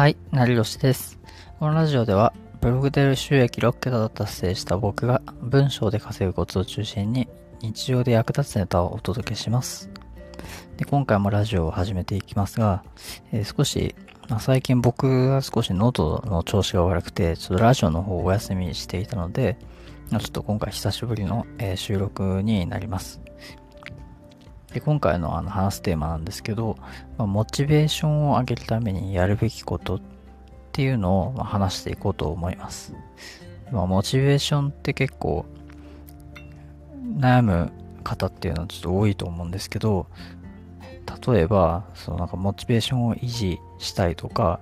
はい、成吉です。このラジオではブログで収益6桁を達成した僕が文章で稼ぐコツを中心に日常で役立つネタをお届けします。で、今回もラジオを始めていきますが、最近僕が少し喉の調子が悪くてちょっとラジオの方をお休みしていたので、ちょっと今回久しぶりの収録になります。で、今回の話すテーマなんですけど、モチベーションを上げるためにやるべきことっていうのを話していこうと思います。モチベーションって結構悩む方っていうのはちょっと多いと思うんですけど、例えばモチベーションを維持したいとか、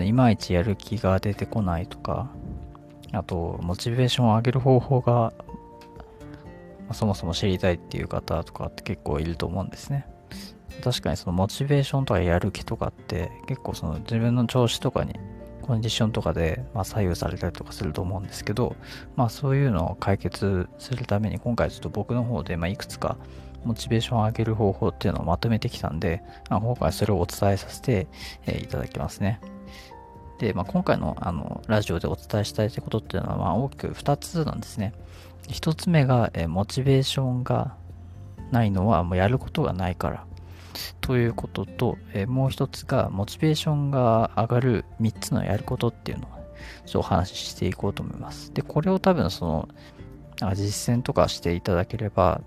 いまいちやる気が出てこないとか、あとモチベーションを上げる方法がそもそも知りたいっていう方とかって結構いると思うんですね。確かにモチベーションとかやる気とかって結構自分の調子とかにコンディションとかで左右されたりとかすると思うんですけど、そういうのを解決するために今回ちょっと僕の方でいくつかモチベーションを上げる方法っていうのをまとめてきたんで、今回それをお伝えさせていただきますね。で、今回のラジオでお伝えしたいことっていうのは大きく2つなんですね。1つ目が、モチベーションがないのはもうやることがないからということと、もう1つがモチベーションが上がる3つのやることっていうのをお話ししていこうと思います。で、これを多分実践とかしていただければ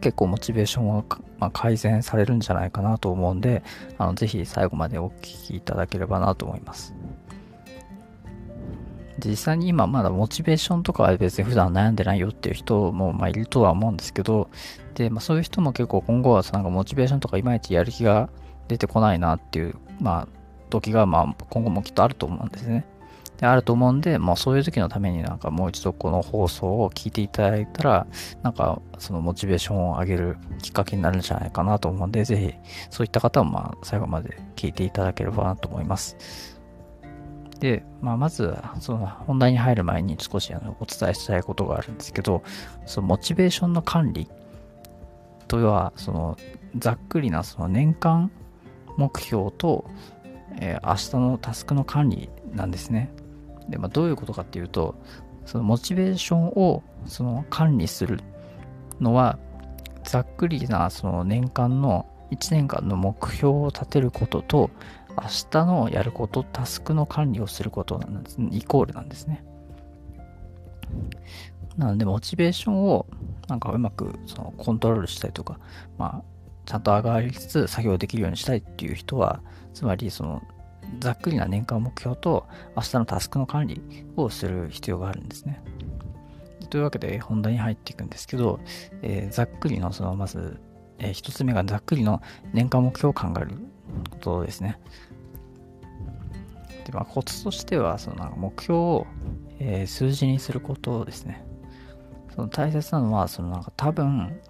結構モチベーションは改善されるんじゃないかなと思うんで、ぜひ最後までお聞きいただければなと思います。実際に今まだモチベーションとかは別に普段悩んでないよっていう人もいるとは思うんですけど、で、そういう人も結構今後はモチベーションとかいまいちやる気が出てこないなっていう時が今後もきっとあると思うんですね。で、あると思うんで、そういう時のためにもう一度この放送を聞いていただいたらモチベーションを上げるきっかけになるんじゃないかなと思うんで、ぜひそういった方も最後まで聞いていただければなと思います。で、まず本題に入る前に少しお伝えしたいことがあるんですけど、モチベーションの管理とはざっくりな年間目標と、明日のタスクの管理なんですね。で、どういうことかっていうと、モチベーションを管理するのはざっくりな年間の1年間の目標を立てることと、明日のやること、タスクの管理をすることなんです、イコールなんですね。なので、モチベーションをうまくコントロールしたりとか、ちゃんと上がりつつ作業できるようにしたいっていう人は、つまりざっくりな年間目標と明日のタスクの管理をする必要があるんですね。というわけで本題に入っていくんですけど、ざっくりのまず、1つ目がざっくりの年間目標を考えることですね。で、コツとしては目標を、数字にすることですね。大切なのは多分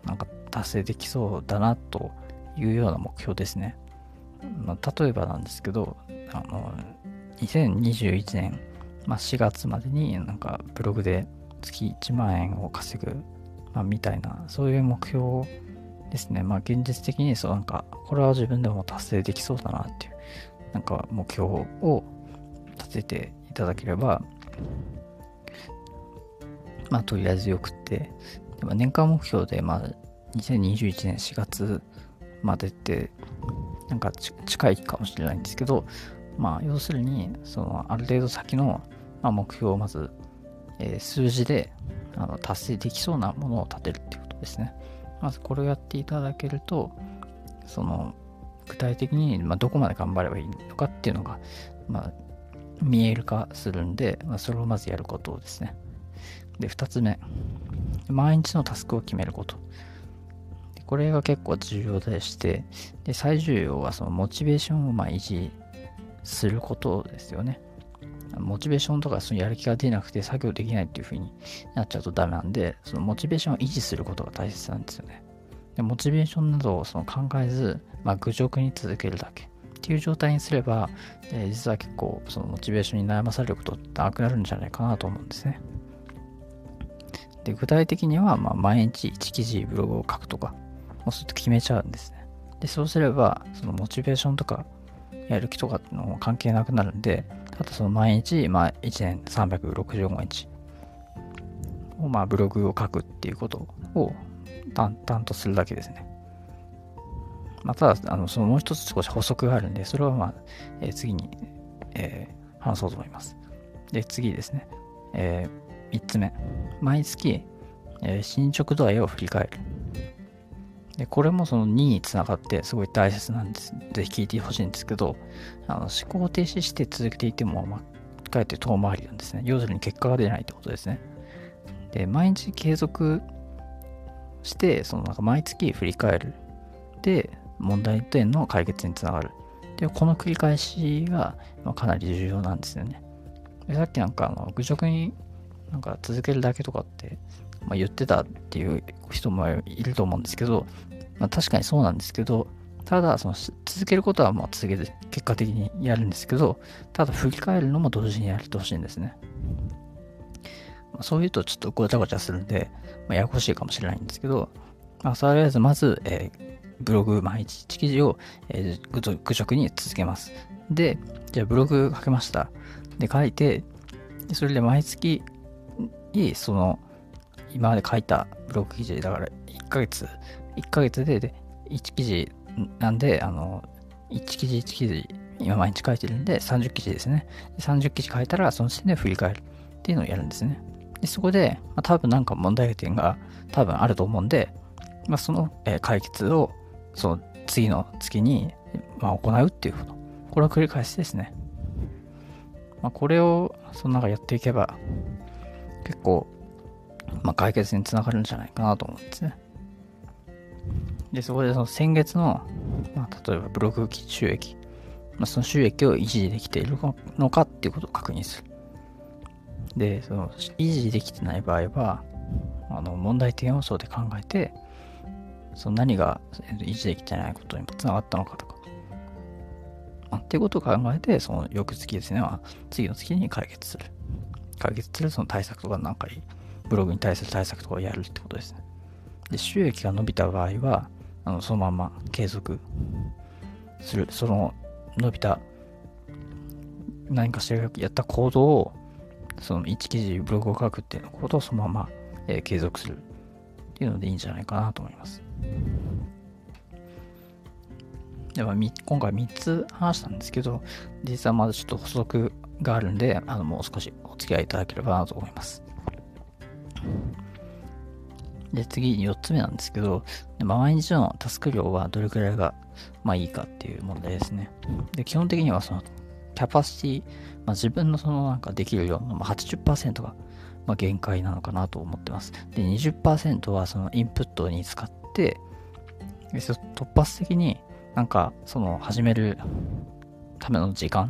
達成できそうだなというような目標ですね。例えばなんですけど、2021年、4月までにブログで月1万円を稼ぐ、みたいなそういう目標をですね、現実的にこれは自分でも達成できそうだなっていう目標を立てていただければとりあえずよくって、でも年間目標で2021年4月までって近いかもしれないんですけど、要するにある程度先の目標をまず、数字で達成できそうなものを立てるっていうことですね。まずこれをやっていただけると、具体的にどこまで頑張ればいいのかっていうのが見える化するんで、それをまずやることですね。で、2つ目、毎日のタスクを決めること。で、これが結構重要でして、で、最重要はモチベーションを維持することですよね。モチベーションとかやる気が出なくて作業できないっていう風になっちゃうとダメなんで、モチベーションを維持することが大切なんですよね。で、モチベーションなどを考えず、愚直に続けるだけっていう状態にすれば、実は結構モチベーションに悩まされることってなくなるんじゃないかなと思うんですね。で、具体的には毎日1記事ブログを書くとか、そうすると決めちゃうんですね。で、そうすればモチベーションとかやる気とかっていうのも関係なくなるんで、ただその毎日、1年365日をブログを書くっていうことを淡々とするだけですね。ただそのもう一つ少し補足があるんで、それは次に話そうと思います。で、次ですね、3つ目、毎月進捗度合いを振り返る。でこれもその2につながってすごい大切なんです。ぜひ聞いてほしいんですけど、思考停止して続けていても、かえって遠回りなんですね。要するに結果が出ないってことですね。で毎日継続して、その毎月振り返る、で問題点の解決につながる。でこの繰り返しがかなり重要なんですよね。でさっき愚直に続けるだけとかって、言ってたっていう人もいると思うんですけど、確かにそうなんですけど、ただその続けることは続けて結果的にやるんですけど、ただ振り返るのも同時にやってほしいんですね。そう言うとちょっとごちゃごちゃするんで、ややこしいかもしれないんですけど、とりあえずまず、ブログ毎日記事を、愚直に続けます。で、じゃあブログ書けました。で、書いて、それで毎月にその今まで書いたブログ記事だから1ヶ月で1記事なんで、1記事今毎日書いてるんで30記事ですね。30記事書いたらその時点で振り返るっていうのをやるんですね。でそこで、多分問題点が多分あると思うんで、その解決をその次の月に行うっていうこと、これを繰り返しですね。これをやっていけば結構、解決につながるんじゃないかなと思うんですね。でそこでその先月の、例えばブログ収益、その収益を維持できているのかっていうことを確認する。でその維持できてない場合は問題点要素で考えて、その何が維持できてないことにつながったのかとか、っていうことを考えて、その翌月ですね、次の月に解決するその対策とか、ブログに対する対策とかをやるってことですね。で収益が伸びた場合はそのまま継続する、その伸びた何かしらやった行動を、その1記事ブログを書くっていうことをそのまま、継続するっていうのでいいんじゃないかなと思います。では今回3つ話したんですけど、実はまだちょっと補足があるんで、もう少しお付き合いいただければなと思います。で次4つ目なんですけど、毎日のタスク量はどれくらいがいいかっていう問題ですね。で基本的にはそのキャパシティ、自分のそのできる量の 80% が限界なのかなと思ってます。で 20% はそのインプットに使って、突発的にその始めるための時間っ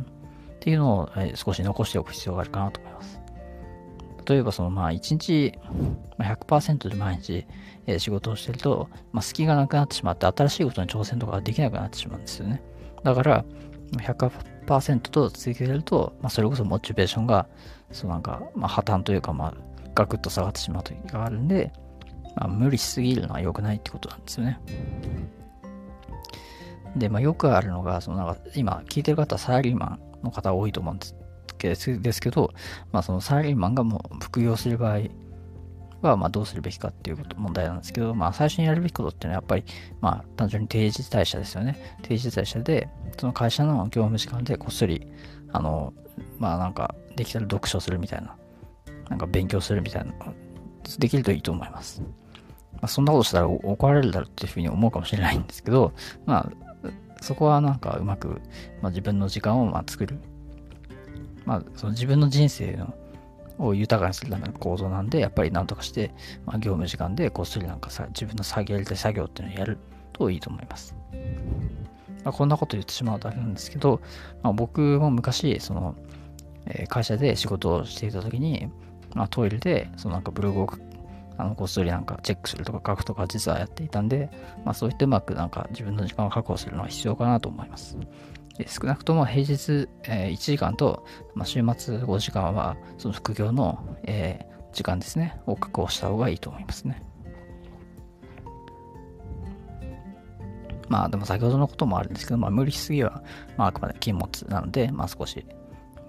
ていうのを少し残しておく必要があるかなと思います。例えばその1日 100% で毎日仕事をしてると、隙がなくなってしまって、新しいことに挑戦とかができなくなってしまうんですよね。だから 100% と続けると、それこそモチベーションが破綻というか、ガクッと下がってしまう時があるんで、無理しすぎるのは良くないってことなんですよね。でよくあるのが、今聞いてる方はサラリーマンの方多いと思うんですけど、そのサラリーマンがもう副業する場合はどうするべきかっていうこと問題なんですけど、最初にやるべきことっていうのはやっぱり単純に定時退社ですよね。定時退社でその会社の業務時間でこっそりできたら読書するみたいな、勉強するみたいな、できるといいと思います。そんなことしたら怒られるだろうっていうふうに思うかもしれないんですけど、そこはうまく、自分の時間を作る、その自分の人生を豊かにするための行動なんで、やっぱり何とかして、業務時間でこっそり自分のやりたい作業っていうのをやるといいと思います。こんなこと言ってしまうとあれなんですけど、僕も昔会社で仕事をしていた時に、トイレでブログをこっそりチェックするとか書くとか実はやっていたんで、そういってうまく自分の時間を確保するのは必要かなと思います。で少なくとも平日、1時間と、週末5時間はその副業の、時間ですねを確保した方がいいと思いますね。まあでも先ほどのこともあるんですけど、まあ、無理しすぎは、まあ、あくまで禁物なので、まあ、少し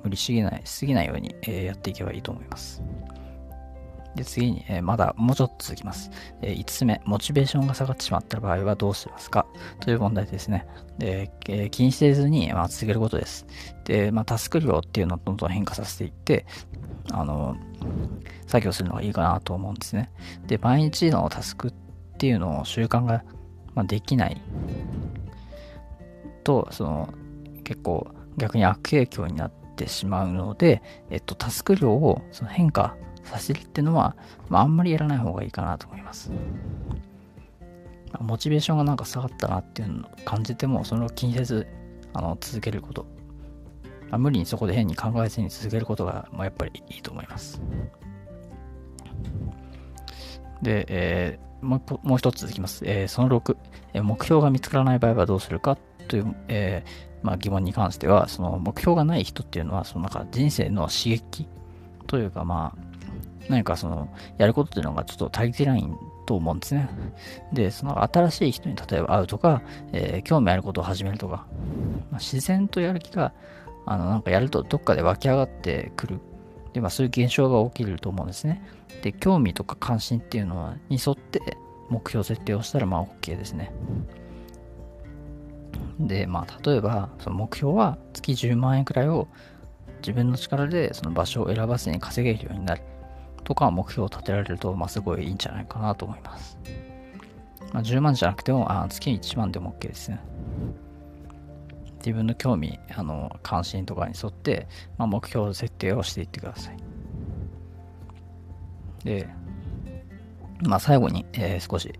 無理しすぎないように、やっていけばいいと思います。で次に、まだもうちょっと続きます。5つ目、モチベーションが下がってしまった場合はどうしますかという問題ですね。で、気にせずに、続けることです。で、タスク量っていうのをどんどん変化させていって、作業するのがいいかなと思うんですね。で、毎日のタスクっていうのを習慣が、できないと、結構逆に悪影響になってしまうので、タスク量を変化させるっていうのは、あんまりやらない方がいいかなと思います。モチベーションがなんか下がったなっていうのを感じても、それを気にせず続けること、無理にそこで変に考えずに続けることが、やっぱりいいと思います。で、もう一つ続きます。その6、目標が見つからない場合はどうするかという、疑問に関しては、目標がない人っていうのは、なんか人生の刺激というか、何かやることっていうのがちょっと足りてないと思うんですね。で、新しい人に例えば会うとか、興味あることを始めるとか、自然とやる気が、なんかやるとどっかで湧き上がってくる。で、そういう現象が起きると思うんですね。で、興味とか関心っていうのに沿って目標設定をしたら、OK ですね。で、例えば、目標は月10万円くらいを自分の力で場所を選ばずに稼げるようになる。とか目標を立てられると、すごいいいんじゃないかなと思います。10万じゃなくても、月1万でも OK ですね。自分の興味、関心とかに沿って、目標設定をしていってください。で、最後に、少し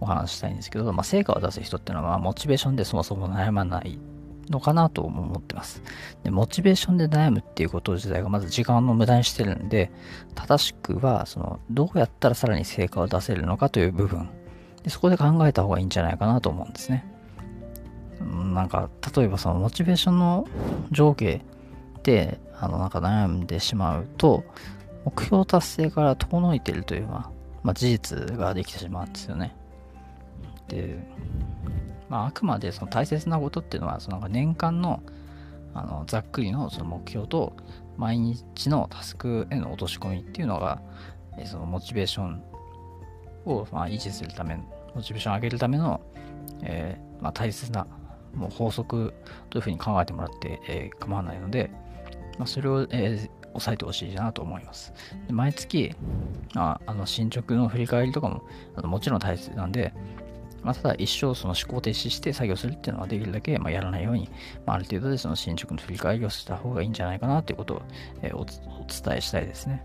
お話したいんですけど、成果を出す人っていうのは、モチベーションでそもそも悩まないのかなと思ってます。で、モチベーションで悩むっていうこと自体がまず時間の無駄にしてるんで、正しくはどうやったらさらに成果を出せるのかという部分で、そこで考えた方がいいんじゃないかなと思うんですね。なんか例えばモチベーションの上下でなんか悩んでしまうと、目標達成から遠のいているという事実ができてしまうんですよね。で、あくまで大切なことっていうのは、年間の、ざっくりの目標と毎日のタスクへの落とし込みっていうのが、モチベーションを維持するため、モチベーションを上げるための、大切なもう法則というふうに考えてもらって、構わないので、それを、押さえてほしいなと思います。で、毎月、進捗の振り返りとかももちろん大切なんで、ただ一生思考停止して作業するっていうのはできるだけやらないように、ある程度で進捗の振り返りをした方がいいんじゃないかなということをお伝えしたいですね。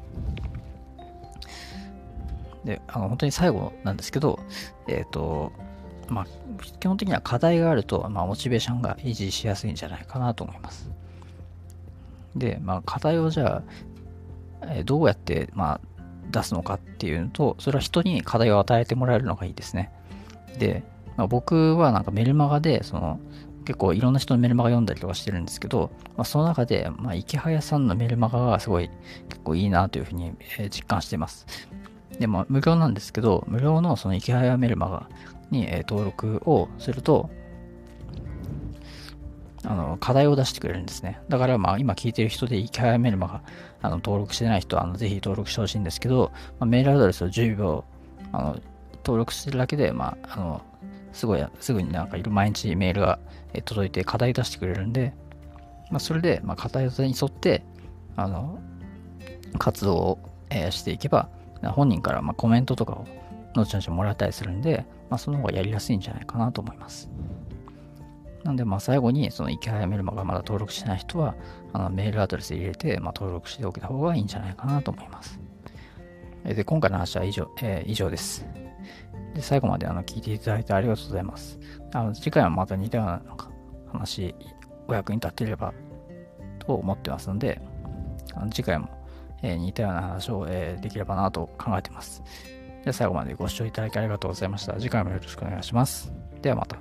で、本当に最後なんですけど、基本的には課題があると、モチベーションが維持しやすいんじゃないかなと思います。で、課題をじゃあどうやって出すのかっていうのと、それは人に課題を与えてもらえるのがいいですね。で、僕はなんかメルマガで結構いろんな人のメルマガ読んだりとかしてるんですけど、その中で池早さんのメルマガがすごい結構いいなというふうに実感しています。で、無料なんですけど、無料の池早メルマガに登録をすると課題を出してくれるんですね。だから今聞いてる人で池早メルマガ登録してない人はぜひ登録してほしいんですけど、メールアドレスを10秒登録してるだけで、すぐになんか毎日メールが届いて課題出してくれるんで、それで課題に沿って活動をしていけば、本人からコメントとかを後々もらったりするんで、その方がやりやすいんじゃないかなと思います。なんで最後に池早メルマガまだ登録してない人はメールアドレス入れて登録しておけた方がいいんじゃないかなと思います。で、今回の話は以上です。で、最後まで聞いていただいてありがとうございます。次回はまた似たような話、お役に立てればと思ってますので、次回も、似たような話を、できればなと考えています。で、最後までご視聴いただきありがとうございました。次回もよろしくお願いします。ではまた。